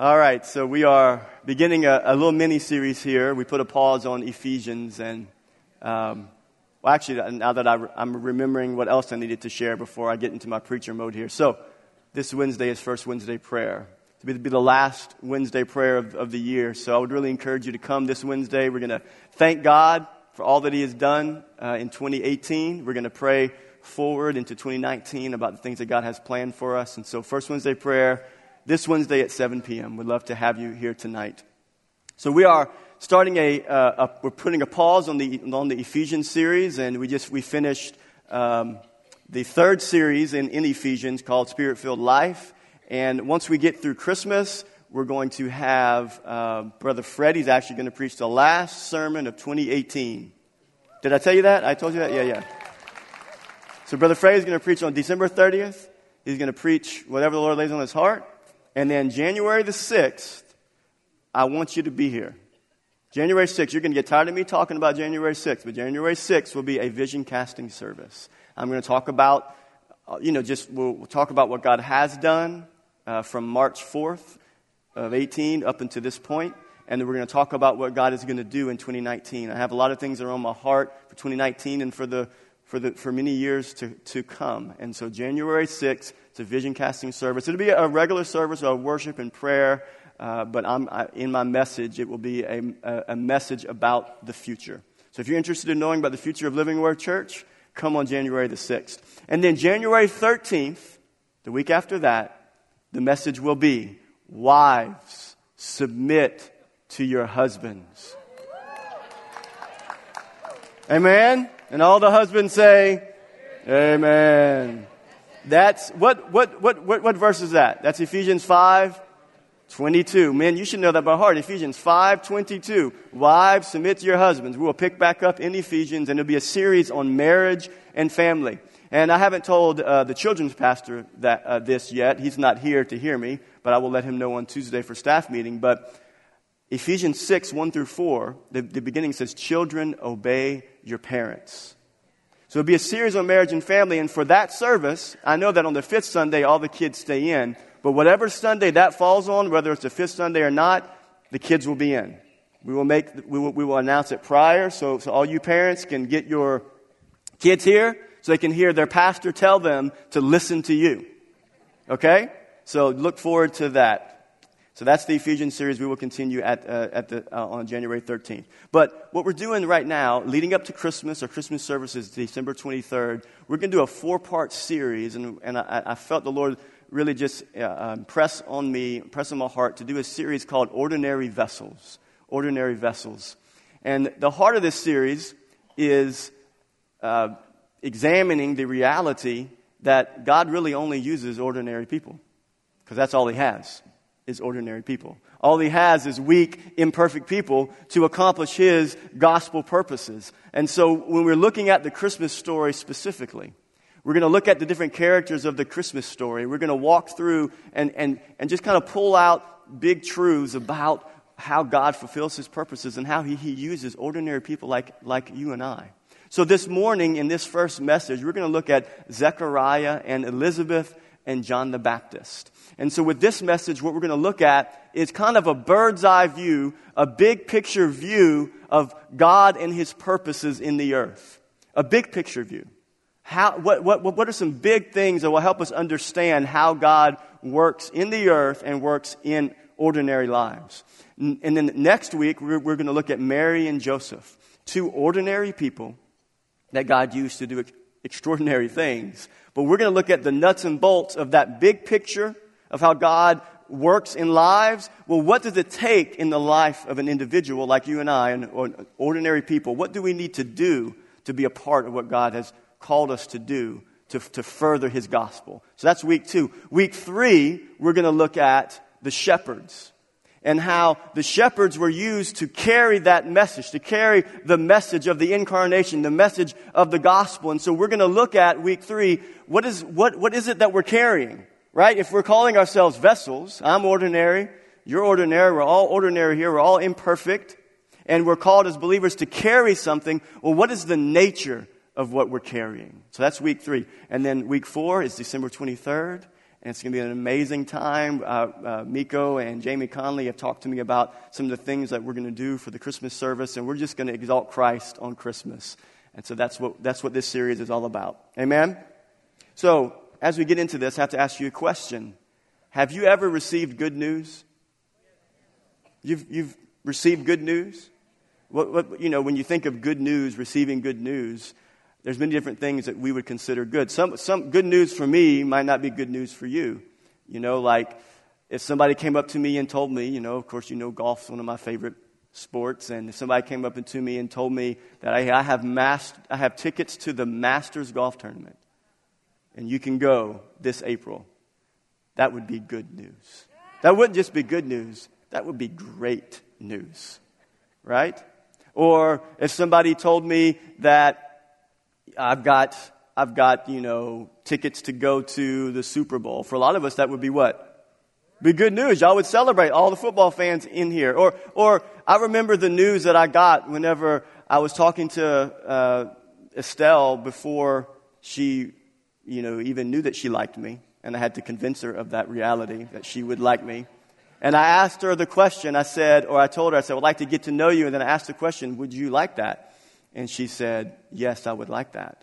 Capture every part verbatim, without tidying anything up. All right, so we are beginning a, a little mini-series here. We put a pause on Ephesians, and um, well, actually, now that I re- I'm remembering what else I needed to share before I get into my preacher mode here. So this Wednesday is First Wednesday Prayer. It'll be the last Wednesday prayer of, of the year, so I would really encourage you to come this Wednesday. We're going to thank God for all that He has done uh, in twenty eighteen. We're going to pray forward into twenty nineteen about the things that God has planned for us, and so First Wednesday Prayer this Wednesday at seven p.m. We'd love to have you here tonight. So we are starting a, uh, a we're putting a pause on the on the Ephesians series, and we just we finished um, the third series in, in Ephesians called Spirit-Filled Life. And once we get through Christmas, we're going to have uh, Brother Fred. He's actually going to preach the last sermon of twenty eighteen. Did I tell you that? I told you that? Yeah, yeah. So Brother Fred is going to preach on December thirtieth. He's going to preach whatever the Lord lays on his heart. And then January the sixth, I want you to be here. January sixth, you're going to get tired of me talking about January sixth, but January sixth will be a vision casting service. I'm going to talk about, you know, just we'll, we'll talk about what God has done uh, from March fourth of eighteen up until this point, and then we're going to talk about what God is going to do in twenty nineteen. I have a lot of things that are on my heart for twenty nineteen and for the for the for many years to, to come. And so January sixth, it's a vision casting service. It'll be a regular service of worship and prayer, uh, but I'm, I, in my message, it will be a, a message about the future. So if you're interested in knowing about the future of Living Word Church, come on January the sixth. And then January thirteenth, the week after that, the message will be, wives, submit to your husbands. Amen? And all the husbands say, amen. That's, what, what, what, what, what verse is that? That's Ephesians five twenty-two. Men, you should know that by heart. Ephesians five twenty-two. Wives, submit to your husbands. We will pick back up in Ephesians, and it'll be a series on marriage and family. And I haven't told uh, the children's pastor that uh, this yet. He's not here to hear me, but I will let him know on Tuesday for staff meeting. But Ephesians six, one through four, the, the beginning says, children, obey your parents. So it'll be a series on marriage and family, and for that service, I know that on the fifth Sunday, all the kids stay in, but whatever Sunday that falls on, whether it's the fifth Sunday or not, the kids will be in. We will make, we will, we will announce it prior, so, so all you parents can get your kids here, so they can hear their pastor tell them to listen to you. Okay? So look forward to that. So that's the Ephesians series. We will continue at uh, at the uh, on January thirteenth. But what we're doing right now, leading up to Christmas, our Christmas service is December twenty-third. We're going to do a four-part series, and and I, I felt the Lord really just uh, press on me, press on my heart to do a series called Ordinary Vessels. Ordinary Vessels. And the heart of this series is uh, examining the reality that God really only uses ordinary people, because that's all He has. Is ordinary people. All He has is weak, imperfect people to accomplish His gospel purposes. And so when we're looking at the Christmas story specifically, we're going to look at the different characters of the Christmas story. We're going to walk through and, and, and just kind of pull out big truths about how God fulfills His purposes and how He, he uses ordinary people like, like you and I. So this morning in this first message, we're going to look at Zechariah and Elizabeth and John the Baptist. And so with this message, what we're going to look at is kind of a bird's eye view, a big picture view of God and His purposes in the earth. A big picture view. How, what, what, what are some big things that will help us understand how God works in the earth and works in ordinary lives? And, and then next week, we're, we're going to look at Mary and Joseph, two ordinary people that God used to do extraordinary things. But we're going to look at the nuts and bolts of that big picture of how God works in lives. Well, what does it take in the life of an individual like you and I and or ordinary people? What do we need to do to be a part of what God has called us to do to, to further His gospel? So that's week two. Week three, we're going to look at the shepherds and how the shepherds were used to carry that message, to carry the message of the incarnation, the message of the gospel. And so we're going to look at week three, what is what what is it that we're carrying, right? If we're calling ourselves vessels, I'm ordinary, you're ordinary, we're all ordinary here, we're all imperfect, and we're called as believers to carry something. Well, what is the nature of what we're carrying? So that's week three. And then week four is December twenty-third, and it's going to be an amazing time. Uh, uh, Miko and Jamie Conley have talked to me about some of the things that we're going to do for the Christmas service, and we're just going to exalt Christ on Christmas. And so that's what that's what this series is all about. Amen? So as we get into this, I have to ask you a question. Have you ever received good news? You've you've received good news? What, what, you know, when you think of good news, receiving good news, there's many different things that we would consider good. Some some good news for me might not be good news for you. You know, like if somebody came up to me and told me, you know, of course, you know, golf's one of my favorite sports. And if somebody came up to me and told me that I, I have mas- I have tickets to the Masters golf tournament and you can go this April, that would be good news. That wouldn't just be good news. That would be great news, right? Or if somebody told me that I've got, I've got, you know, tickets to go to the Super Bowl. For a lot of us, that would be what? Be good news. Y'all would celebrate, all the football fans in here. Or, or I remember the news that I got whenever I was talking to uh, Estelle before she, you know, even knew that she liked me. And I had to convince her of that reality, that she would like me. And I asked her the question. I said, or I told her, I said, I'd like to get to know you. And then I asked the question, would you like that? And she said, yes, I would like that.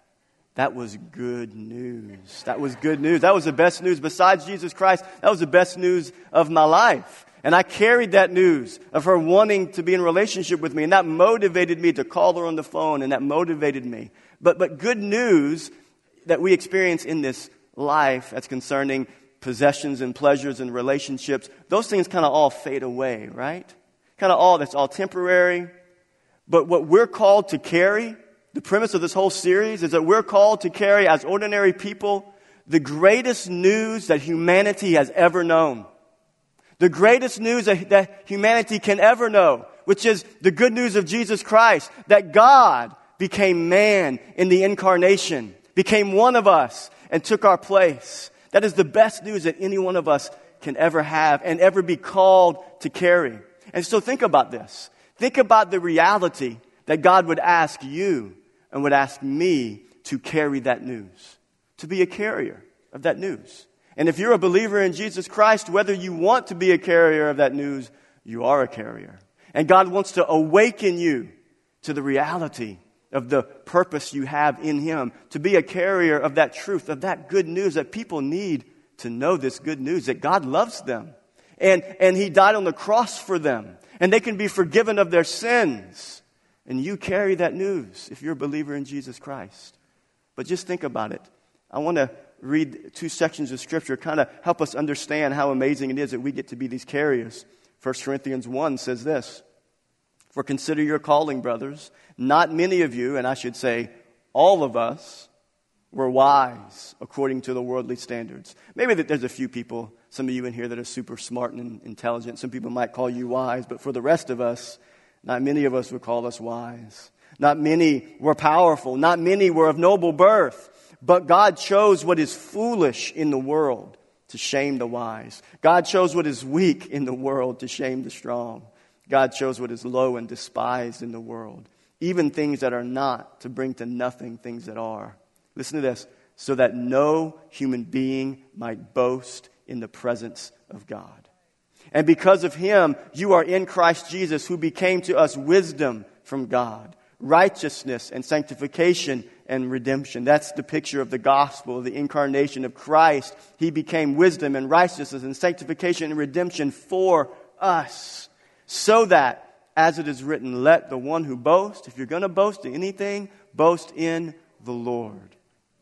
That was good news. That was good news. That was the best news besides Jesus Christ. That was the best news of my life. And I carried that news of her wanting to be in a relationship with me. And that motivated me to call her on the phone. And that motivated me. But but good news that we experience in this life that's concerning possessions and pleasures and relationships, those things kind of all fade away, right? Kind of all, that's all temporary. But what we're called to carry, the premise of this whole series is that we're called to carry as ordinary people the greatest news that humanity has ever known. The greatest news that, that humanity can ever know, which is the good news of Jesus Christ, that God became man in the incarnation, became one of us and took our place. That is the best news that any one of us can ever have and ever be called to carry. And so think about this. Think about the reality that God would ask you and would ask me to carry that news, to be a carrier of that news. And if you're a believer in Jesus Christ, whether you want to be a carrier of that news, you are a carrier. And God wants to awaken you to the reality of the purpose you have in Him, to be a carrier of that truth, of that good news, that people need to know this good news, that God loves them. And, and He died on the cross for them. And they can be forgiven of their sins. And you carry that news if you're a believer in Jesus Christ. But just think about it. I want to read two sections of Scripture, kind of help us understand how amazing it is that we get to be these carriers. First Corinthians one says this, "For consider your calling, brothers. Not many of you," and I should say all of us, "were wise according to the worldly standards." Maybe that there's a few people, some of you in here, that are super smart and intelligent. Some people might call you wise, but for the rest of us, not many of us would call us wise. Not many were powerful. Not many were of noble birth. But God chose what is foolish in the world to shame the wise. God chose what is weak in the world to shame the strong. God chose what is low and despised in the world, even things that are not, to bring to nothing things that are. Listen to this. "So that no human being might boast in the presence of God. And because of Him, you are in Christ Jesus, who became to us wisdom from God, righteousness and sanctification and redemption." That's the picture of the gospel, the incarnation of Christ. He became wisdom and righteousness and sanctification and redemption for us. "So that, as it is written, let the one who boasts," if you're going to boast in anything, boast in the Lord.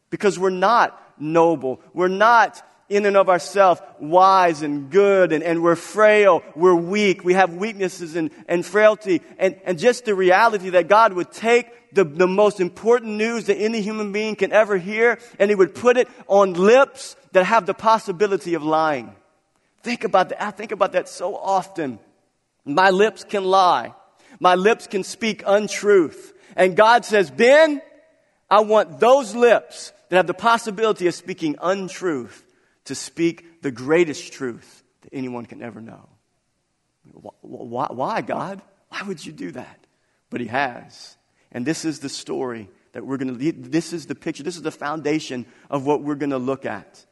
Because we're not noble. We're not in and of ourselves wise and good, and, and we're frail. We're weak. We have weaknesses and, and frailty. And, and just the reality that God would take the, the most important news that any human being can ever hear, and He would put it on lips that have the possibility of lying. Think about that. I think about that so often. My lips can lie. My lips can speak untruth. And God says, "Ben, I want those lips that have the possibility of speaking untruth to speak the greatest truth that anyone can ever know." Why, why, God? Why would you do that? But He has. And this is the story that we're going to, this is the picture, this is the foundation of what we're going to look at.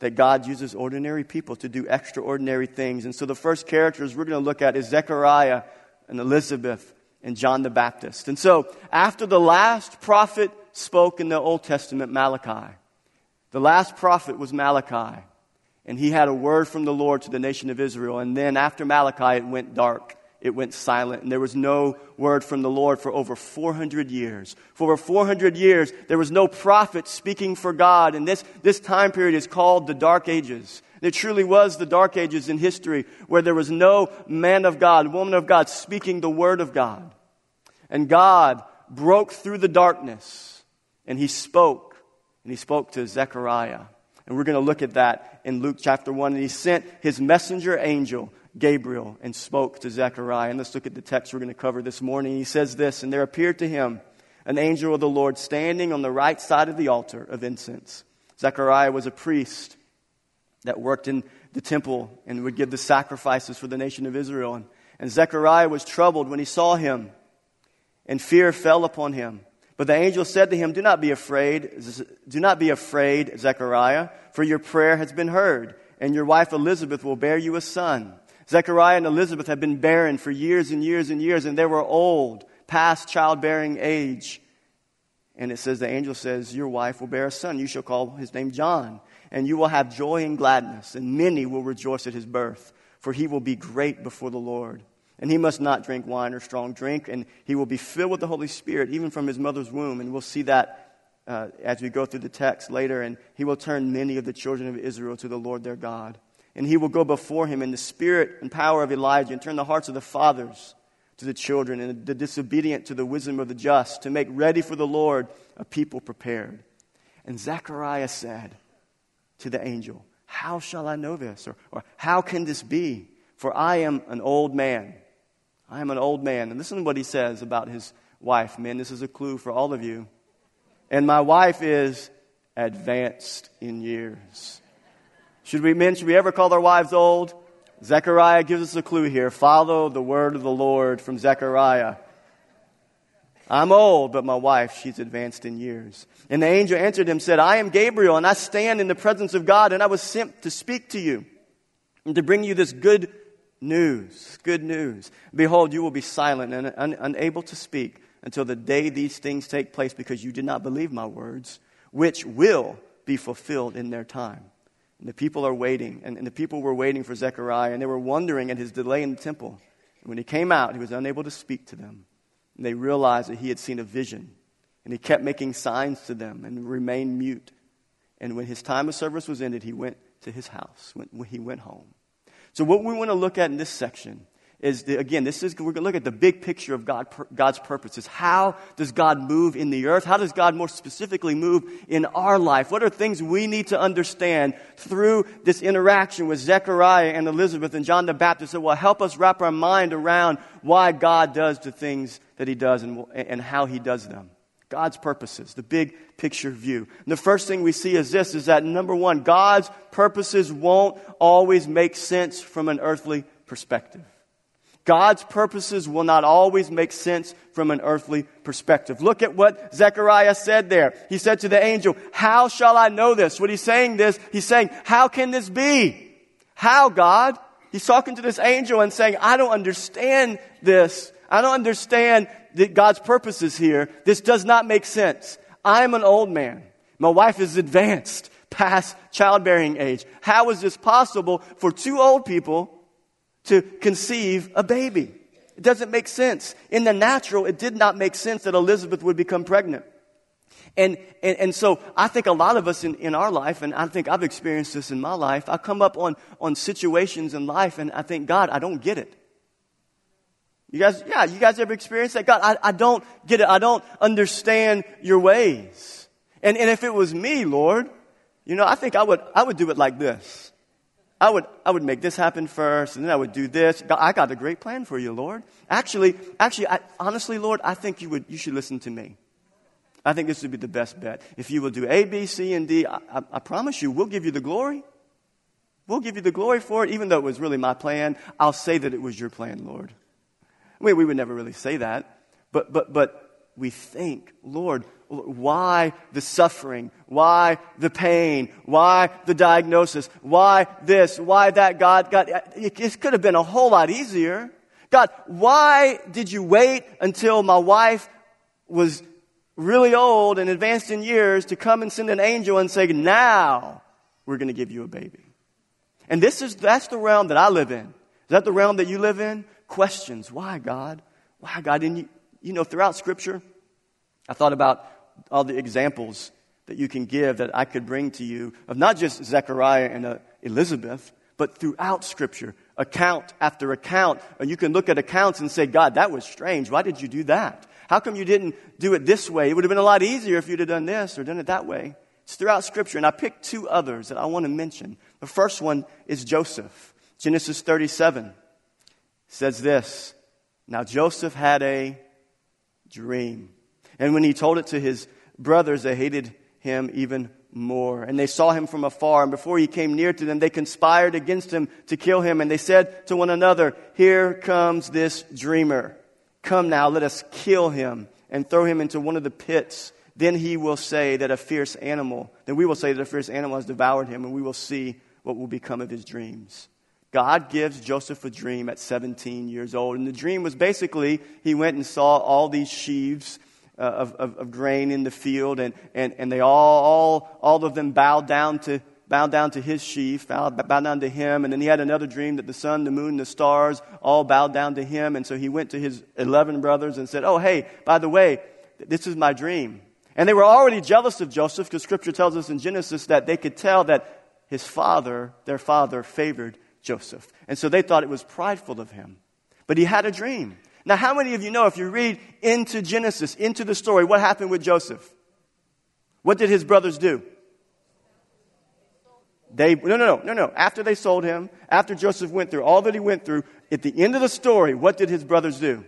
that God uses ordinary people to do extraordinary things. And so the first characters we're going to look at is Zechariah and Elizabeth and John the Baptist. And so after the last prophet spoke in the Old Testament, Malachi, the last prophet was Malachi. And he had a word from the Lord to the nation of Israel. And then after Malachi, it went dark. It went silent. And there was no word from the Lord for over four hundred years. For over four hundred years, there was no prophet speaking for God. And this, this time period is called the Dark Ages. It truly was the Dark Ages in history, where there was no man of God, woman of God, speaking the word of God. And God broke through the darkness. And he spoke. And he spoke to Zechariah. And we're going to look at that in Luke chapter one. And he sent his messenger angel, Gabriel, and spoke to Zechariah. And let's look at the text we're going to cover this morning. He says this, "And there appeared to him an angel of the Lord standing on the right side of the altar of incense." Zechariah was a priest that worked in the temple and would give the sacrifices for the nation of Israel. And, and Zechariah was troubled when he saw him, and fear fell upon him. But the angel said to him, "Do not be afraid, do not be afraid, Zechariah, for your prayer has been heard, and your wife Elizabeth will bear you a son." Zechariah and Elizabeth had been barren for years and years and years, and they were old, past childbearing age. And it says, the angel says, "Your wife will bear a son. You shall call his name John, and you will have joy and gladness, and many will rejoice at his birth, for he will be great before the Lord. And he must not drink wine or strong drink, and he will be filled with the Holy Spirit, even from his mother's womb." And we'll see that uh, as we go through the text later. "And he will turn many of the children of Israel to the Lord their God. And he will go before him in the spirit and power of Elijah, and turn the hearts of the fathers to the children, and the disobedient to the wisdom of the just, to make ready for the Lord a people prepared." And Zechariah said to the angel, "How shall I know this? Or, or how can this be? For I am an old man." I am an old man. And listen to what he says about his wife, men. This is a clue for all of you. "And my wife is advanced in years." Should we, men, should we ever call our wives old? Zechariah gives us a clue here. Follow the word of the Lord from Zechariah. "I'm old, but my wife, she's advanced in years." And the angel answered him, said, "I am Gabriel, and I stand in the presence of God, and I was sent to speak to you and to bring you this good news, good news. Behold, you will be silent and un- unable to speak until the day these things take place, because you did not believe my words, which will be fulfilled in their time." And the people are waiting, and, and the people were waiting for Zechariah, and they were wondering at his delay in the temple. And when he came out, he was unable to speak to them. And they realized that he had seen a vision, and he kept making signs to them and remained mute. And when his time of service was ended, he went to his house, when, when he went home. So what we want to look at in this section is, the, again, this is we're going to look at the big picture of God, God's purposes. How does God move in the earth? How does God more specifically move in our life? What are things we need to understand through this interaction with Zechariah and Elizabeth and John the Baptist that will help us wrap our mind around why God does the things that he does and, and how he does them? God's purposes, the big picture view. And the first thing we see is this, is that number one, God's purposes won't always make sense from an earthly perspective. God's purposes will not always make sense from an earthly perspective. Look at what Zechariah said there. He said to the angel, "How shall I know this?" When he's saying this, he's saying, "How can this be? How, God?" He's talking to this angel and saying, "I don't understand this. I don't understand that God's purpose is here. This does not make sense. I'm an old man. My wife is advanced, past childbearing age. How is this possible for two old people to conceive a baby? It doesn't make sense." In the natural, it did not make sense that Elizabeth would become pregnant. And, and and so I think a lot of us in, in our life, and I think I've experienced this in my life, I come up on, on situations in life and I think, "God, I don't get it." You guys, yeah, you guys ever experienced that? "God, I, I don't get it. I don't understand your ways. And and if it was me, Lord, you know, I think I would I would do it like this. I would I would make this happen first, and then I would do this. God, I got a great plan for you, Lord. Actually, actually, I, honestly, Lord, I think you would you should listen to me. I think this would be the best bet. If you will do A, B, C, and D, I, I, I promise you, we'll give you the glory. We'll give you the glory for it, even though it was really my plan. I'll say that it was your plan, Lord." I mean, we would never really say that, but but but we think, Lord, why the suffering? Why the pain? Why the diagnosis? Why this? Why that? God, God, it could have been a whole lot easier. God, why did you wait until my wife was really old and advanced in years to come and send an angel and say, now we're going to give you a baby? And this is, that's the realm that I live in. Is that the realm that you live in? Questions. Why, God? Why, God? And you, you know, throughout Scripture, I thought about all the examples that you can give that I could bring to you of not just Zechariah and uh, Elizabeth, but throughout Scripture, account after account. And you can look at accounts and say, God, that was strange. Why did you do that? How come you didn't do it this way? It would have been a lot easier if you'd have done this or done it that way. It's throughout Scripture. And I picked two others that I want to mention. The first one is Joseph. Genesis thirty-seven says this. Now Joseph had a dream, and when he told it to his brothers, they hated him even more. And they saw him from afar, and before he came near to them, they conspired against him to kill him. And they said to one another, here comes this dreamer. Come now, let us kill him and throw him into one of the pits. Then he will say that a fierce animal, then we will say that a fierce animal has devoured him, and we will see what will become of his dreams. God gives Joseph a dream at seventeen years old. And the dream was basically, he went and saw all these sheaves Uh, of, of, of grain in the field, and, and, and they all, all all of them bowed down to bowed down to his sheaf, bowed, bowed down to him. And then he had another dream that the sun, the moon, the stars all bowed down to him. And so he went to his eleven brothers and said, oh, hey, by the way, this is my dream. And they were already jealous of Joseph, because Scripture tells us in Genesis that they could tell that his father, their father, favored Joseph. And so they thought it was prideful of him. But he had a dream. Now, how many of you know, if you read into Genesis, into the story, what happened with Joseph? What did his brothers do? They no, no, no, no, no. After they sold him, after Joseph went through all that he went through, at the end of the story, what did his brothers do?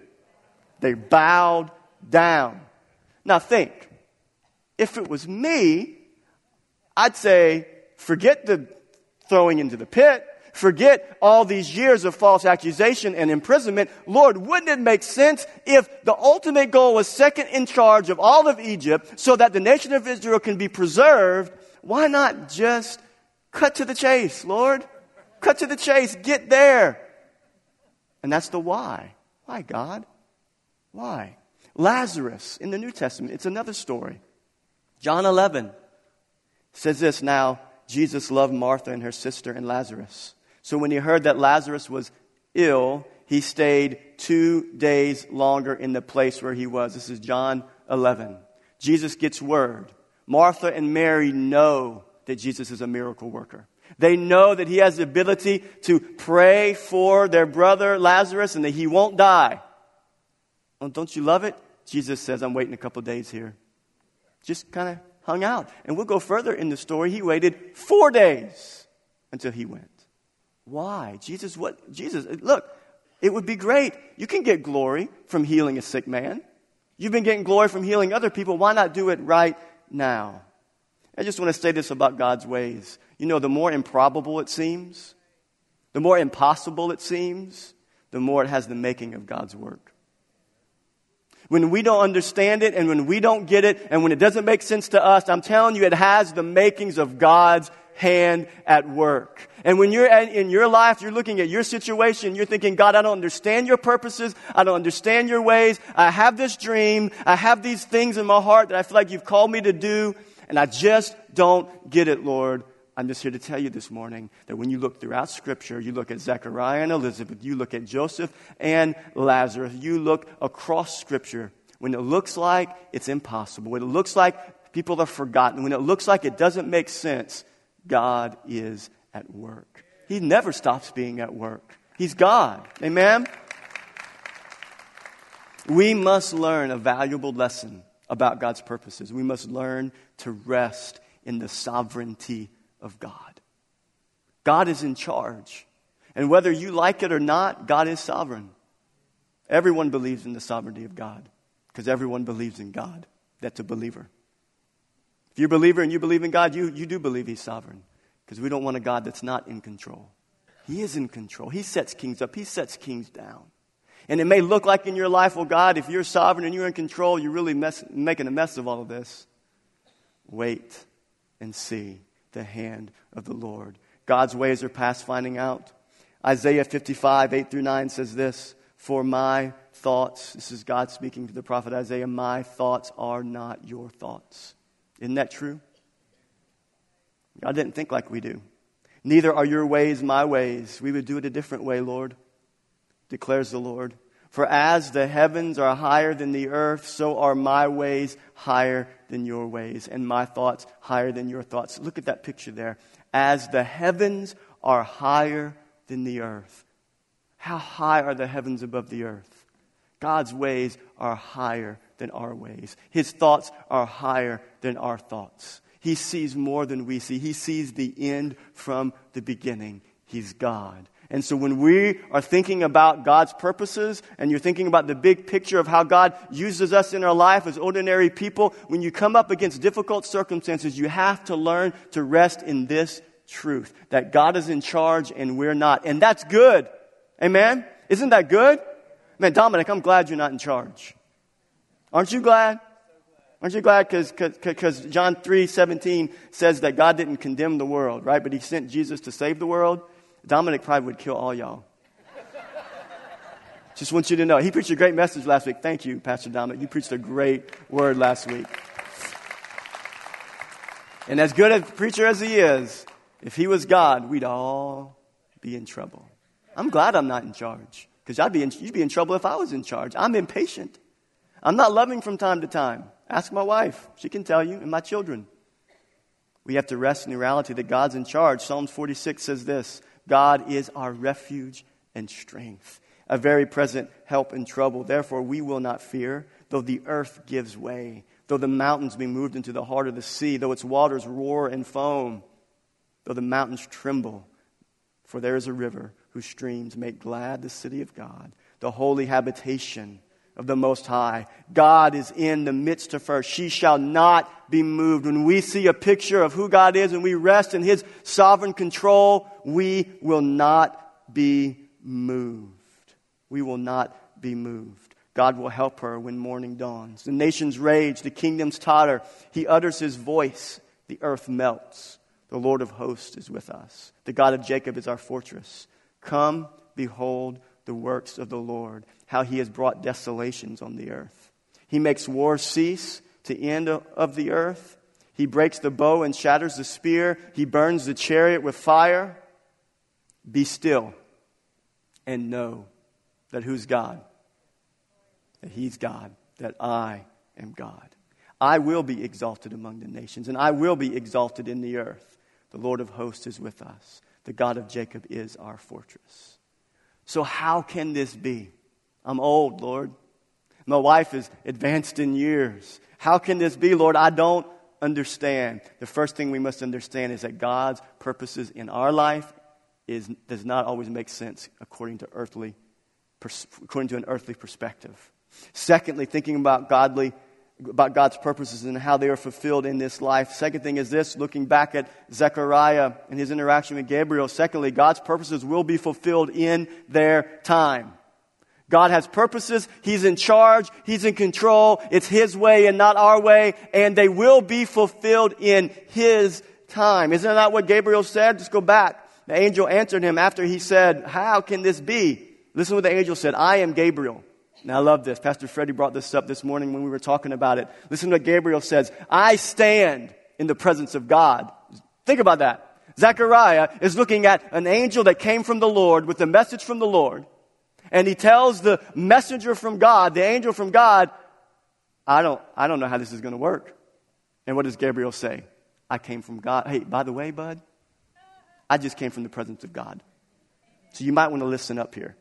They bowed down. Now, think. If it was me, I'd say, forget the throwing into the pit. Forget all these years of false accusation and imprisonment. Lord, wouldn't it make sense if the ultimate goal was second in charge of all of Egypt so that the nation of Israel can be preserved? Why not just cut to the chase, Lord? Cut to the chase. Get there. And that's the why. Why, God? Why? Lazarus in the New Testament. It's another story. John eleven says this. Now, Jesus loved Martha and her sister and Lazarus. So when he heard that Lazarus was ill, he stayed two days longer in the place where he was. This is John eleven. Jesus gets word. Martha and Mary know that Jesus is a miracle worker. They know that he has the ability to pray for their brother Lazarus and that he won't die. Well, don't you love it? Jesus says, I'm waiting a couple days here. Just kind of hung out. And we'll go further in the story. He waited four days until he went. Why? Jesus, what? Jesus, look, it would be great. You can get glory from healing a sick man. You've been getting glory from healing other people. Why not do it right now? I just want to say this about God's ways. You know, the more improbable it seems, the more impossible it seems, the more it has the making of God's work. When we don't understand it, and when we don't get it, and when it doesn't make sense to us, I'm telling you, it has the makings of God's hand at work. And when you're at, in your life, you're looking at your situation, you're thinking, God, I don't understand your purposes. I don't understand your ways. I have this dream. I have these things in my heart that I feel like you've called me to do, and I just don't get it, Lord. I'm just here to tell you this morning that when you look throughout Scripture, you look at Zechariah and Elizabeth, you look at Joseph and Lazarus, you look across Scripture. When it looks like it's impossible, when it looks like people are forgotten, when it looks like it doesn't make sense, God is at work. He never stops being at work. He's God. Amen? We must learn a valuable lesson about God's purposes. We must learn to rest in the sovereignty of God. Of God. God is in charge. And whether you like it or not, God is sovereign. Everyone believes in the sovereignty of God, because everyone believes in God. That's a believer. If you're a believer and you believe in God, you, you do believe He's sovereign, because we don't want a God that's not in control. He is in control. He sets kings up. He sets kings down. And it may look like in your life, well, God, if you're sovereign and you're in control, you're really mess, making a mess of all of this. Wait and see the hand of the Lord. God's ways are past finding out. Isaiah fifty-five, eight through nine says this, for my thoughts, this is God speaking to the prophet Isaiah, my thoughts are not your thoughts. Isn't that true? God didn't think like we do. Neither are your ways my ways. We would do it a different way, Lord, declares the Lord. For as the heavens are higher than the earth, so are my ways higher than your ways, and my thoughts higher than your thoughts. Look at that picture there. As the heavens are higher than the earth. How high are the heavens above the earth? God's ways are higher than our ways. His thoughts are higher than our thoughts. He sees more than we see. He sees the end from the beginning. He's God. And so when we are thinking about God's purposes and you're thinking about the big picture of how God uses us in our life as ordinary people, when you come up against difficult circumstances, you have to learn to rest in this truth, that God is in charge and we're not. And that's good. Amen? Isn't that good? Man, Dominic, I'm glad you're not in charge. Aren't you glad? Aren't you glad? Because John three seventeen says that God didn't condemn the world, right? But he sent Jesus to save the world. Dominic probably would kill all y'all. Just want you to know. He preached a great message last week. Thank you, Pastor Dominic. You preached a great word last week. And as good a preacher as he is, if he was God, we'd all be in trouble. I'm glad I'm not in charge, because I'd be in, you'd be in trouble if I was in charge. I'm impatient. I'm not loving from time to time. Ask my wife. She can tell you, and my children. We have to rest in the reality that God's in charge. Psalms forty-six says this, God is our refuge and strength, a very present help in trouble. Therefore, we will not fear, though the earth gives way, though the mountains be moved into the heart of the sea, though its waters roar and foam, though the mountains tremble. For there is a river whose streams make glad the city of God, the holy habitation of the Most High. God is in the midst of her. She shall not be moved. When we see a picture of who God is and we rest in His sovereign control, we will not be moved. We will not be moved. God will help her when morning dawns. The nations rage, the kingdoms totter. He utters His voice, the earth melts. The Lord of hosts is with us. The God of Jacob is our fortress. Come, behold the works of the Lord, how He has brought desolations on the earth. He makes war cease to end of the earth. He breaks the bow and shatters the spear. He burns the chariot with fire. Be still and know that who's God? That He's God, that I am God. I will be exalted among the nations, and I will be exalted in the earth. The Lord of hosts is with us. The God of Jacob is our fortress. So how can this be? I'm old, Lord. My wife is advanced in years. How can this be, Lord? I don't understand. The first thing we must understand is that God's purposes in our life is does not always make sense according to earthly, according to an earthly perspective. Secondly, thinking about godly about God's purposes and how they are fulfilled in this life. Second thing is this, looking back at Zechariah and his interaction with Gabriel. Secondly, God's purposes will be fulfilled in their time. God has purposes. He's in charge. He's in control. It's His way and not our way. And they will be fulfilled in His time. Isn't that what Gabriel said? Just go back. The angel answered him after he said, how can this be? Listen to what the angel said. I am Gabriel. Now, I love this. Pastor Freddie brought this up this morning when we were talking about it. Listen to what Gabriel says. I stand in the presence of God. Think about that. Zechariah is looking at an angel that came from the Lord with a message from the Lord. And he tells the messenger from God, the angel from God, I don't, I don't know how this is going to work. And what does Gabriel say? I came from God. Hey, by the way, bud, I just came from the presence of God. So you might want to listen up here.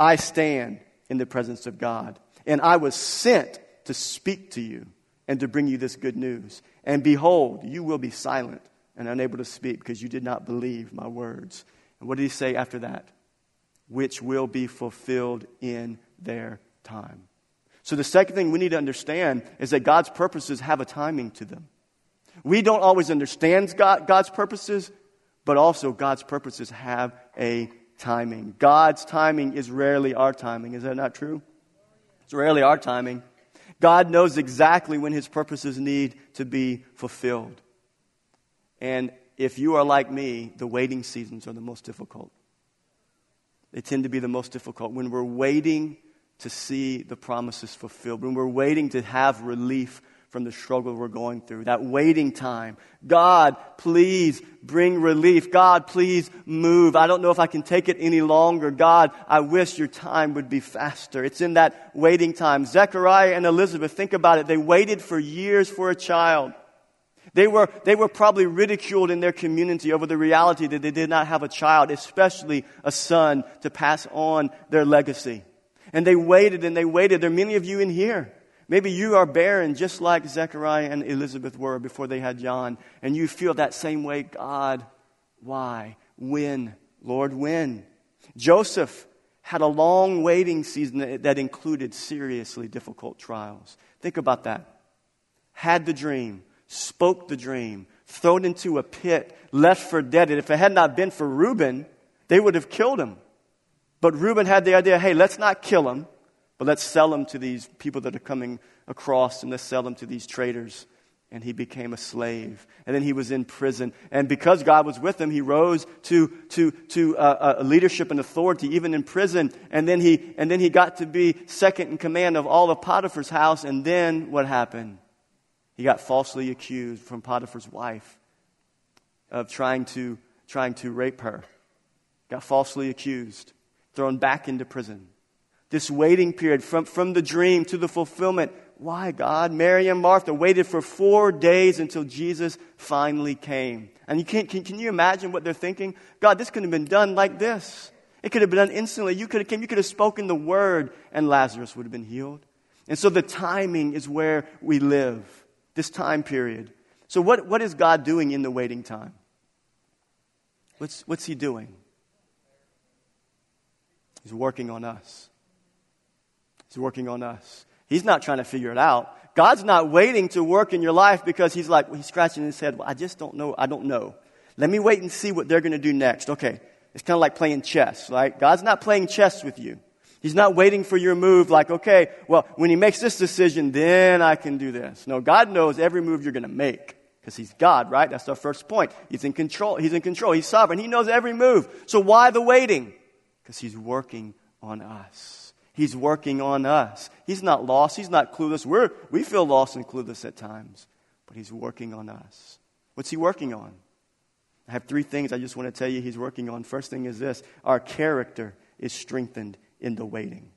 I stand in the presence of God. And I was sent to speak to you and to bring you this good news. And behold, you will be silent and unable to speak because you did not believe my words. And what did he say after that? Which will be fulfilled in their time. So the second thing we need to understand is that God's purposes have a timing to them. We don't always understand God, God's purposes, but also God's purposes have a timing. God's timing is rarely our timing. Is that not true? It's rarely our timing. God knows exactly when his purposes need to be fulfilled. And if you are like me, the waiting seasons are the most difficult. They tend to be the most difficult. When we're waiting to see the promises fulfilled, when we're waiting to have relief from the struggle we're going through, that waiting time, God, please bring relief. God, please move. I don't know if I can take it any longer. God, I wish your time would be faster. It's in that waiting time. Zechariah and Elizabeth, think about it. They waited for years for a child. They were, they were probably ridiculed in their community over the reality that they did not have a child, especially a son, to pass on their legacy. And they waited and they waited. There are many of you in here. Maybe you are barren just like Zechariah and Elizabeth were before they had John. And you feel that same way. God, why? When? Lord, when? Joseph had a long waiting season that included seriously difficult trials. Think about that. Had the dream. Spoke the dream, thrown into a pit, left for dead. And if it had not been for Reuben, they would have killed him. But Reuben had the idea, hey, let's not kill him, but let's sell him to these people that are coming across, and let's sell him to these traders. And he became a slave. And then he was in prison. And because God was with him, he rose to to to uh, uh, leadership and authority, even in prison. And then he and then he got to be second in command of all of Potiphar's house. And then what happened? He got falsely accused from Potiphar's wife of trying to trying to rape her. Got falsely accused, thrown back into prison. This waiting period from, from the dream to the fulfillment. Why, God? Mary and Martha waited for four days until Jesus finally came. And you can't, can, can you imagine what they're thinking? God, this could have been done like this. It could have been done instantly. You could have came, you could have spoken the word, and Lazarus would have been healed. And so the timing is where we live. This time period. So what, what is God doing in the waiting time? What's, what's he doing? He's working on us. He's working on us. He's not trying to figure it out. God's not waiting to work in your life because he's like, well, he's scratching his head. Well, I just don't know. I don't know. Let me wait and see what they're going to do next. Okay. It's kind of like playing chess, right? God's not playing chess with you. He's not waiting for your move like, okay, well, when he makes this decision, then I can do this. No, God knows every move you're going to make because he's God, right? That's our first point. He's in control. He's in control. He's sovereign. He knows every move. So why the waiting? Because he's working on us. He's working on us. He's not lost. He's not clueless. We're, we feel lost and clueless at times, but he's working on us. What's he working on? I have three things I just want to tell you he's working on. First thing is this. Our character is strengthened in the waiting.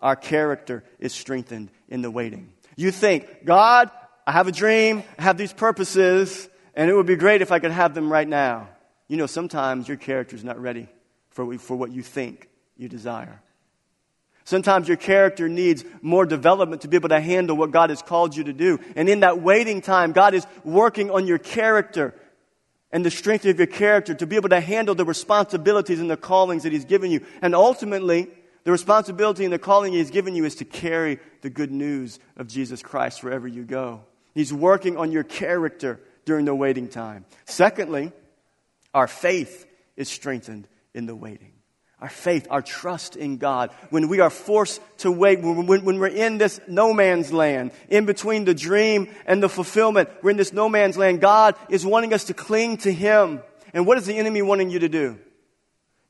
Our character is strengthened in the waiting. You think, God, I have a dream, I have these purposes, and it would be great if I could have them right now. You know, sometimes your character is not ready for, for what you think you desire. Sometimes your character needs more development to be able to handle what God has called you to do. And in that waiting time, God is working on your character and the strength of your character to be able to handle the responsibilities and the callings that he's given you. And ultimately, the responsibility and the calling he's given you is to carry the good news of Jesus Christ wherever you go. He's working on your character during the waiting time. Secondly, our faith is strengthened in the waiting. Our faith, our trust in God. When we are forced to wait, when, when, when we're in this no man's land, in between the dream and the fulfillment, we're in this no man's land. God is wanting us to cling to him. And what is the enemy wanting you to do?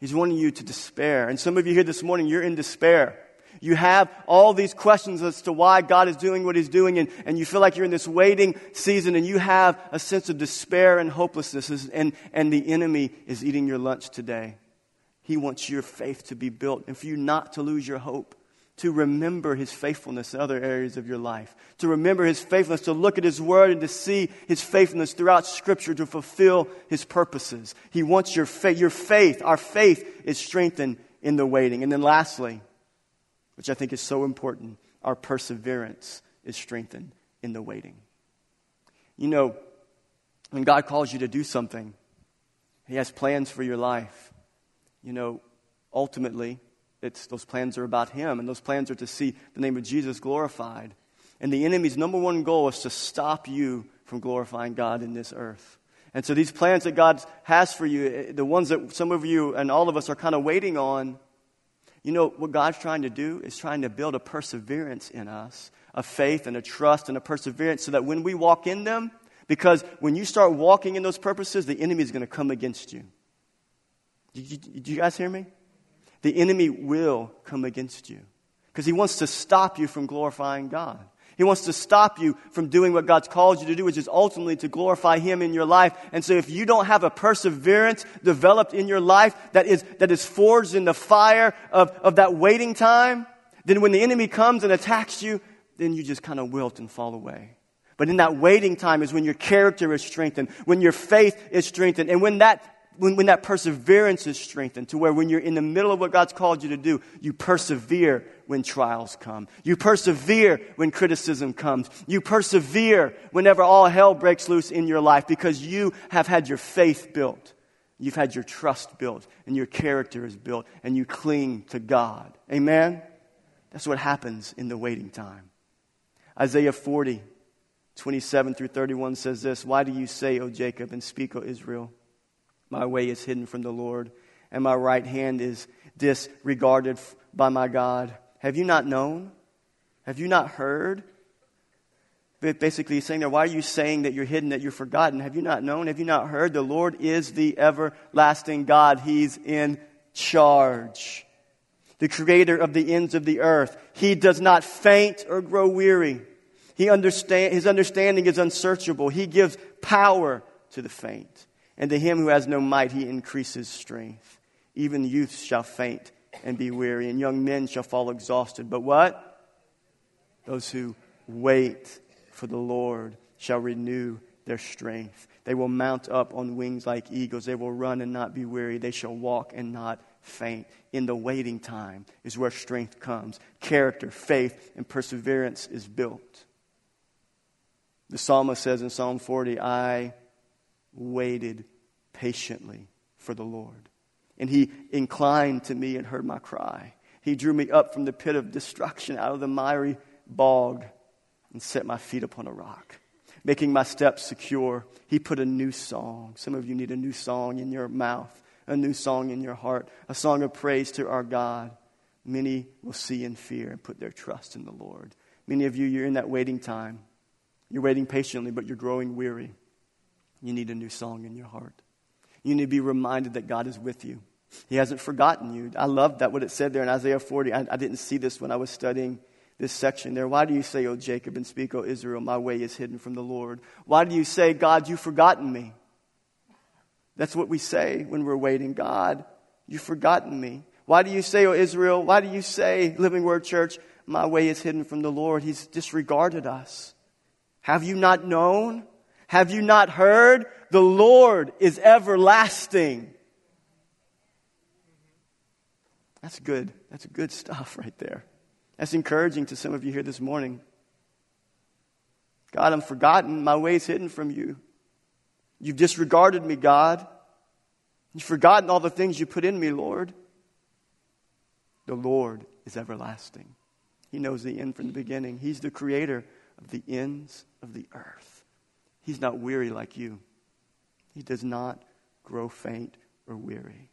He's wanting you to despair. And some of you here this morning, you're in despair. You have all these questions as to why God is doing what he's doing, and, and you feel like you're in this waiting season, and you have a sense of despair and hopelessness, and, and the enemy is eating your lunch today. He wants your faith to be built, and for you not to lose your hope, to remember his faithfulness in other areas of your life, to remember his faithfulness, to look at his word and to see his faithfulness throughout Scripture to fulfill his purposes. He wants your faith. Your faith, our faith is strengthened in the waiting. And then lastly, which I think is so important, our perseverance is strengthened in the waiting. You know, when God calls you to do something, he has plans for your life. You know, ultimately, It's, those plans are about him, and those plans are to see the name of Jesus glorified. And the enemy's number one goal is to stop you from glorifying God in this earth. And so these plans that God has for you, the ones that some of you and all of us are kind of waiting on, you know, what God's trying to do is trying to build a perseverance in us, a faith and a trust and a perseverance so that when we walk in them, because when you start walking in those purposes, the enemy is going to come against you. Do you, do you guys hear me? The enemy will come against you because he wants to stop you from glorifying God. He wants to stop you from doing what God's called you to do, which is ultimately to glorify Him in your life. And so if you don't have a perseverance developed in your life that is that is forged in the fire of, of that waiting time, then when the enemy comes and attacks you, then you just kind of wilt and fall away. But in that waiting time is when your character is strengthened, when your faith is strengthened, and when that When, when that perseverance is strengthened to where when you're in the middle of what God's called you to do, you persevere when trials come. You persevere when criticism comes. You persevere whenever all hell breaks loose in your life because you have had your faith built. You've had your trust built and your character is built and you cling to God. Amen? That's what happens in the waiting time. Isaiah forty, twenty-seven through thirty-one says this, "Why do you say, O Jacob, and speak, O Israel? My way is hidden from the Lord, and my right hand is disregarded by my God. Have you not known? Have you not heard?" But basically he's saying there, why are you saying that you're hidden, that you're forgotten? Have you not known? Have you not heard? The Lord is the everlasting God. He's in charge. The creator of the ends of the earth. He does not faint or grow weary. He understand, his understanding is unsearchable. He gives power to the faint. And to him who has no might, he increases strength. Even youth shall faint and be weary, and young men shall fall exhausted. But what? Those who wait for the Lord shall renew their strength. They will mount up on wings like eagles. They will run and not be weary. They shall walk and not faint. In the waiting time is where strength comes. Character, faith, and perseverance is built. The psalmist says in Psalm forty, I... waited patiently for the Lord. And he inclined to me and heard my cry. He drew me up from the pit of destruction, out of the miry bog, and set my feet upon a rock, making my steps secure. He put a new song. Some of you need a new song in your mouth, a new song in your heart, a song of praise to our God. Many will see and fear and put their trust in the Lord. Many of you, you're in that waiting time. You're waiting patiently, but you're growing weary. You need a new song in your heart. You need to be reminded that God is with you. He hasn't forgotten you. I love that, what it said there in Isaiah forty. I, I didn't see this when I was studying this section there. Why do you say, O Jacob, and speak, O Israel, my way is hidden from the Lord? Why do you say, God, you've forgotten me? That's what we say when we're waiting. God, you've forgotten me. Why do you say, O Israel, why do you say, Living Word Church, my way is hidden from the Lord? He's disregarded us. Have you not known? Have you not heard? The Lord is everlasting. That's good. That's good stuff right there. That's encouraging to some of you here this morning. God, I'm forgotten. My way is hidden from you. You've disregarded me, God. You've forgotten all the things you put in me, Lord. The Lord is everlasting. He knows the end from the beginning. He's the creator of the ends of the earth. He's not weary like you. He does not grow faint or weary.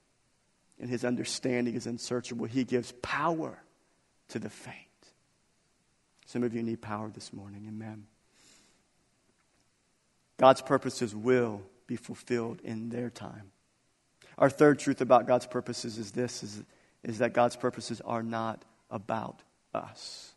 And his understanding is unsearchable. He gives power to the faint. Some of you need power this morning. Amen. God's purposes will be fulfilled in their time. Our third truth about God's purposes is this, is, is that God's purposes are not about us.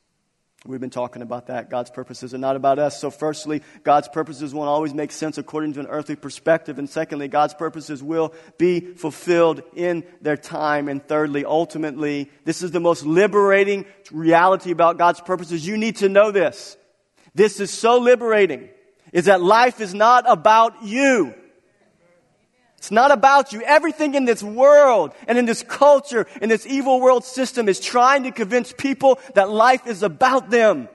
We've been talking about that. God's purposes are not about us. So firstly, God's purposes won't always make sense according to an earthly perspective. And secondly, God's purposes will be fulfilled in their time. And thirdly, ultimately, this is the most liberating reality about God's purposes. You need to know this. This is so liberating, is that life is not about you. It's not about you. Everything in this world and in this culture, in this evil world system is trying to convince people that life is about them.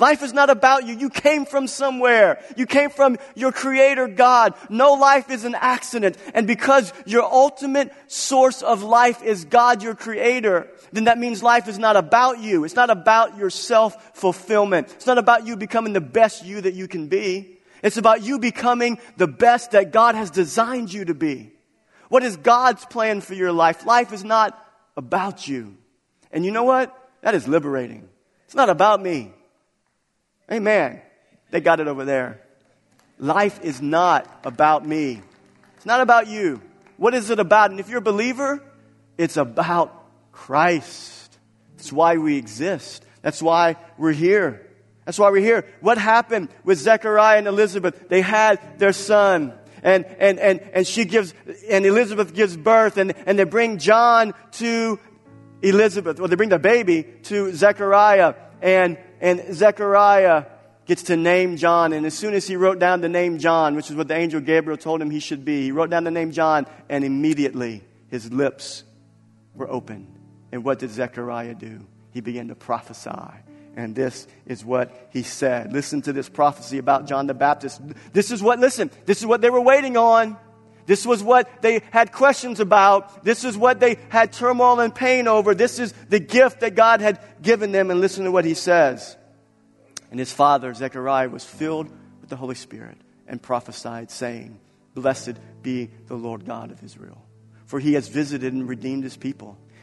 Life is not about you. You came from somewhere. You came from your creator, God. No life is an accident. And because your ultimate source of life is God, your creator, then that means life is not about you. It's not about your self-fulfillment. It's not about you becoming the best you that you can be. It's about you becoming the best that God has designed you to be. What is God's plan for your life? Life is not about you. And you know what? That is liberating. It's not about me. Amen. They got it over there. Life is not about me. It's not about you. What is it about? And if you're a believer, it's about Christ. That's why we exist. That's why we're here. That's why we're here. What happened with Zechariah and Elizabeth? They had their son. And and and and she gives and Elizabeth gives birth, and, and they bring John to Elizabeth. Well, they bring the baby to Zechariah, and and Zechariah gets to name John. And as soon as he wrote down the name John, which is what the angel Gabriel told him he should be, he wrote down the name John, and immediately his lips were opened. And what did Zechariah do? He began to prophesy. And this is what he said. Listen to this prophecy about John the Baptist. This is what, listen, this is what they were waiting on. This was what they had questions about. This is what they had turmoil and pain over. This is the gift that God had given them. And listen to what he says. And his father, Zechariah, was filled with the Holy Spirit and prophesied, saying, "Blessed be the Lord God of Israel, for he has visited and redeemed his people.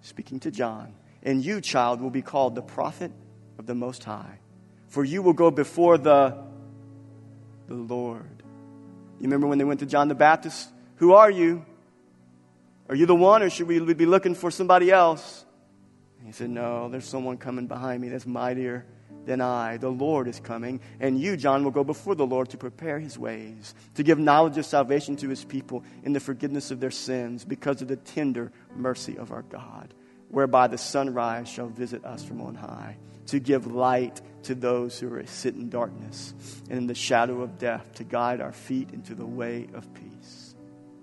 speaking to John, "and you, child, will be called the prophet of the Most High. For you will go before the, the Lord." You remember when they went to John the Baptist? "Who are you? Are you the one, or should we be looking for somebody else?" And he said, "No, there's someone coming behind me that's mightier than I. The Lord is coming. And you, John, will go before the Lord to prepare his ways, to give knowledge of salvation to his people in the forgiveness of their sins, because of the tender mercy of our God, whereby the sunrise shall visit us from on high, to give light to those who are sit in darkness and in the shadow of death, to guide our feet into the way of peace."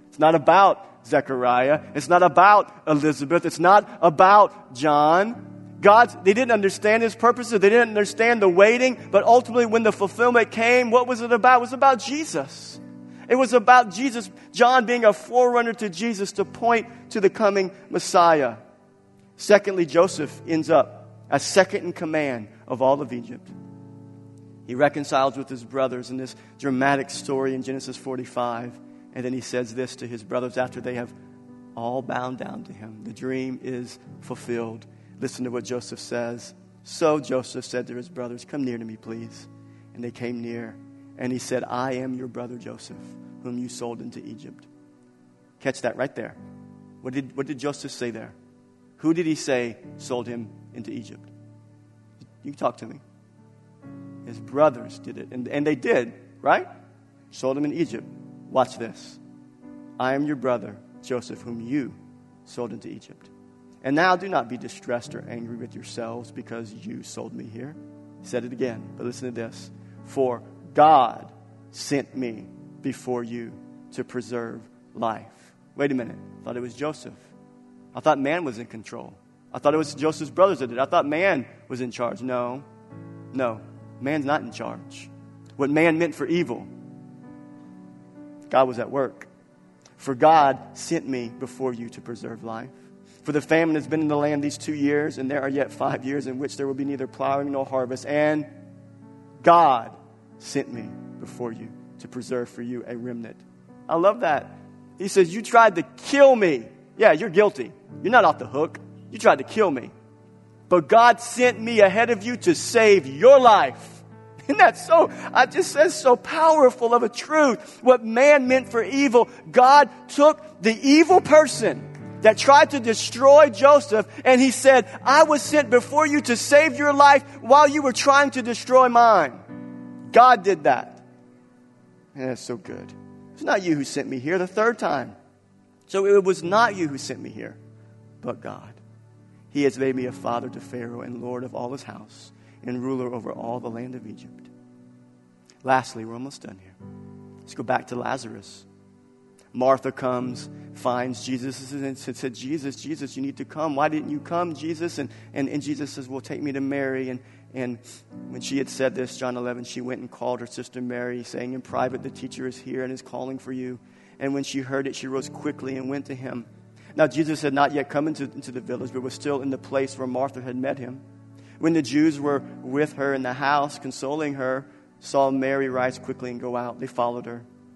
It's not about Zechariah. It's not about Elizabeth. It's not about John. God's, they didn't understand his purposes. They didn't understand the waiting. But ultimately, when the fulfillment came, what was it about? It was about Jesus. It was about Jesus, John being a forerunner to Jesus to point to the coming Messiah. Secondly, Joseph ends up as second in command of all of Egypt. He reconciles with his brothers in this dramatic story in Genesis forty-five. And then he says this to his brothers after they have all bowed down to him. The dream is fulfilled. Listen to what Joseph says. "So Joseph said to his brothers, 'Come near to me, please.' And they came near. And he said, 'I am your brother Joseph, whom you sold into Egypt.'" Catch that right there. What did, what did Joseph say there? Who did he say sold him into Egypt? You can talk to me. His brothers did it. And, and they did, right? Sold him in Egypt. Watch this. "I am your brother Joseph, whom you sold into Egypt. And now do not be distressed or angry with yourselves because you sold me here." He said it again, but listen to this. "For God sent me before you to preserve life." Wait a minute. I thought it was Joseph. I thought man was in control. I thought it was Joseph's brothers that did it. I thought man was in charge. No, no, man's not in charge. What man meant for evil, God was at work. "For God sent me before you to preserve life. For the famine has been in the land these two years, and there are yet five years in which there will be neither plowing nor harvest. And God sent me before you to preserve for you a remnant." I love that. He says, "You tried to kill me." Yeah, you're guilty. You're not off the hook. You tried to kill me. But God sent me ahead of you to save your life. And that's so, I just said, so powerful of a truth. What man meant for evil, God took the evil person that tried to destroy Joseph, and he said, "I was sent before you to save your life while you were trying to destroy mine." God did that. And that's so good. "It's not you who sent me here," the third time. "So it was not you who sent me here, but God. He has made me a father to Pharaoh and lord of all his house and ruler over all the land of Egypt. Lastly, we're almost done here. Let's go back to Lazarus. Martha comes, finds Jesus, and said, Jesus, Jesus, you need to come. Why didn't you come, Jesus? And and, and Jesus says, well, take me to Mary. And, and when she had said this, John eleven, she went and called her sister Mary, saying in private, the teacher is here and is calling for you. And when she heard it, she rose quickly and went to him. Now, Jesus had not yet come into, into the village, but was still in the place where Martha had met him. When the Jews were with her in the house, consoling her, saw Mary rise quickly and go out, they followed her,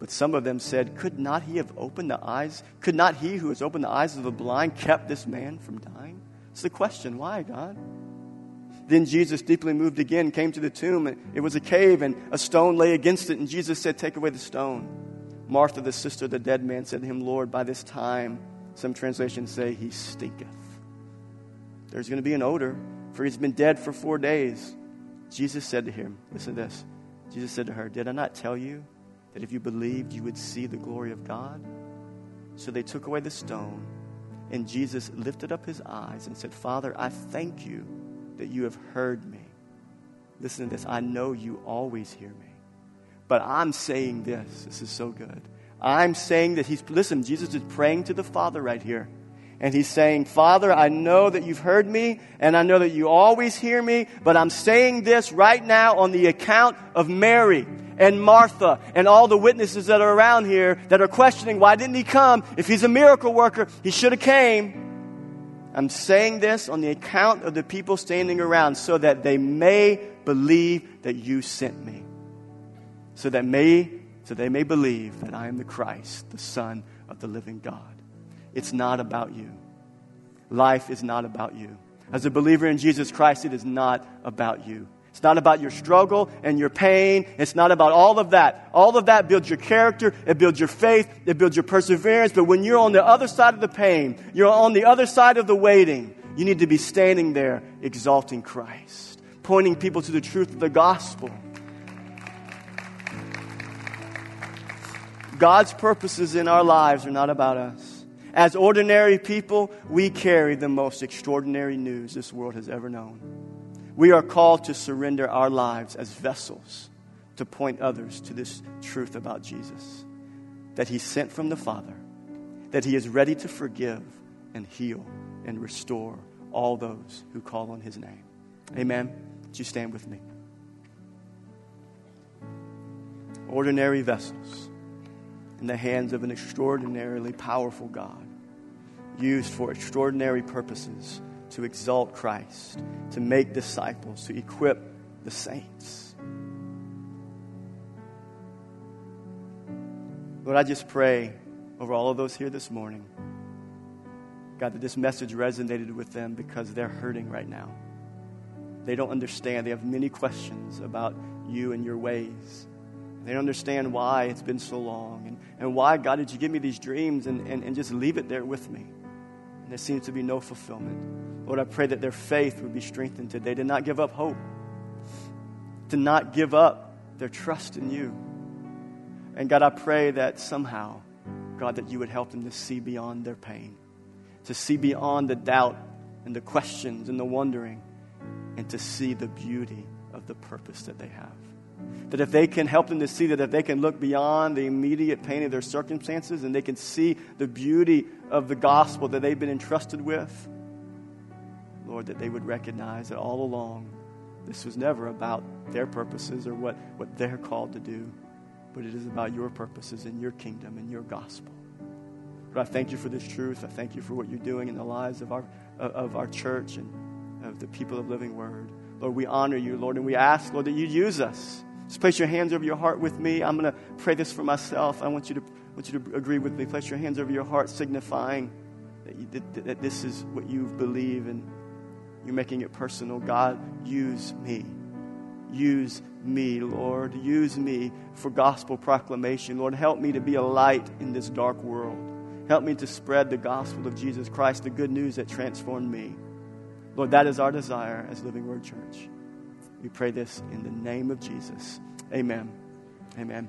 But some of them said, could not he have opened the eyes? Could not he who has opened the eyes of the blind kept this man from dying? It's the question, why, God? Then Jesus, deeply moved again, came to the tomb. And it was a cave, and a stone lay against it. And Jesus said, take away the stone. Martha, the sister of the dead man, said to him, Lord, by this time, some translations say, he stinketh. There's going to be an odor, for he's been dead for four days. Jesus said to him, listen to this. Jesus said to her, did I not tell you that if you believed, you would see the glory of God? So they took away the stone, and Jesus lifted up his eyes and said, Father, I thank you that you have heard me. Listen to this. I know you always hear me. But I'm saying this. This is so good. I'm saying that he's, listen, Jesus is praying to the Father right here. And he's saying, Father, I know that you've heard me, and I know that you always hear me, but I'm saying this right now on the account of Mary and Martha and all the witnesses that are around here that are questioning, why didn't he come? If he's a miracle worker, he should have came. I'm saying this on the account of the people standing around so that they may believe that you sent me, so that may, so they may believe that I am the Christ, the Son of the living God. It's not about you. Life is not about you. As a believer in Jesus Christ, it is not about you. It's not about your struggle and your pain. It's not about all of that. All of that builds your character. It builds your faith. It builds your perseverance. But when you're on the other side of the pain, you're on the other side of the waiting, you need to be standing there exalting Christ, pointing people to the truth of the gospel. God's purposes in our lives are not about us. As ordinary people, we carry the most extraordinary news this world has ever known. We are called to surrender our lives as vessels to point others to this truth about Jesus, that he sent from the Father, that he is ready to forgive and heal and restore all those who call on his name. Amen. Would you stand with me? Ordinary vessels in the hands of an extraordinarily powerful God, used for extraordinary purposes to exalt Christ, to make disciples, to equip the saints. Lord, I just pray over all of those here this morning, God, that this message resonated with them because they're hurting right now. They don't understand. They have many questions about you and your ways. They don't understand why it's been so long and, and why, God, did you give me these dreams and, and, and just leave it there with me? And there seems to be no fulfillment. Lord, I pray that their faith would be strengthened today, to not give up hope, to not give up their trust in you. And God, I pray that somehow, God, that you would help them to see beyond their pain, to see beyond the doubt and the questions and the wondering, and to see the beauty of the purpose that they have. That if they can help them to see that, if they can look beyond the immediate pain of their circumstances and they can see the beauty of the gospel that they've been entrusted with, Lord, that they would recognize that all along this was never about their purposes or what, what they're called to do, but it is about your purposes and your kingdom and your gospel. Lord, I thank you for this truth. I thank you for what you're doing in the lives of our, of our church and of the people of Living Word. Lord, we honor you, Lord, and we ask, Lord, that you'd use us. Just place your hands over your heart with me. I'm going to pray this for myself. I want you to want you to agree with me. Place your hands over your heart, signifying that, you, that, that this is what you believe and you're making it personal. God, use me. Use me, Lord. Use me for gospel proclamation. Lord, help me to be a light in this dark world. Help me to spread the gospel of Jesus Christ, the good news that transformed me. Lord, that is our desire as Living Word Church. We pray this in the name of Jesus. Amen. Amen.